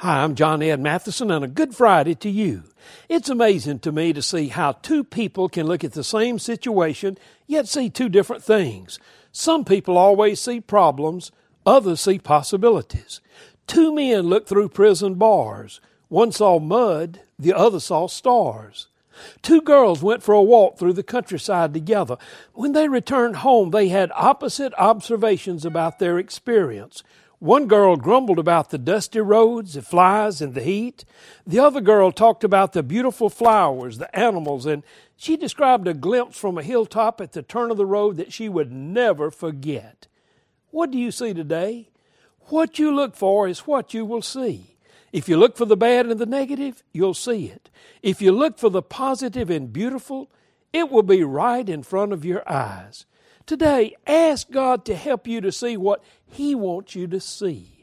Hi, I'm John Ed Matheson, and a good Friday to you. It's amazing to me to see how two people can look at the same situation, yet see two different things. Some people always see problems, others see possibilities. Two men looked through prison bars. One saw mud, the other saw stars. Two girls went for a walk through the countryside together. When they returned home, they had opposite observations about their experience. One girl grumbled about the dusty roads, the flies, and the heat. The other girl talked about the beautiful flowers, the animals, and she described a glimpse from a hilltop at the turn of the road that she would never forget. What do you see today? What you look for is what you will see. If you look for the bad and the negative, you'll see it. If you look for the positive and beautiful, it will be right in front of your eyes. Today, ask God to help you to see what He wants you to see.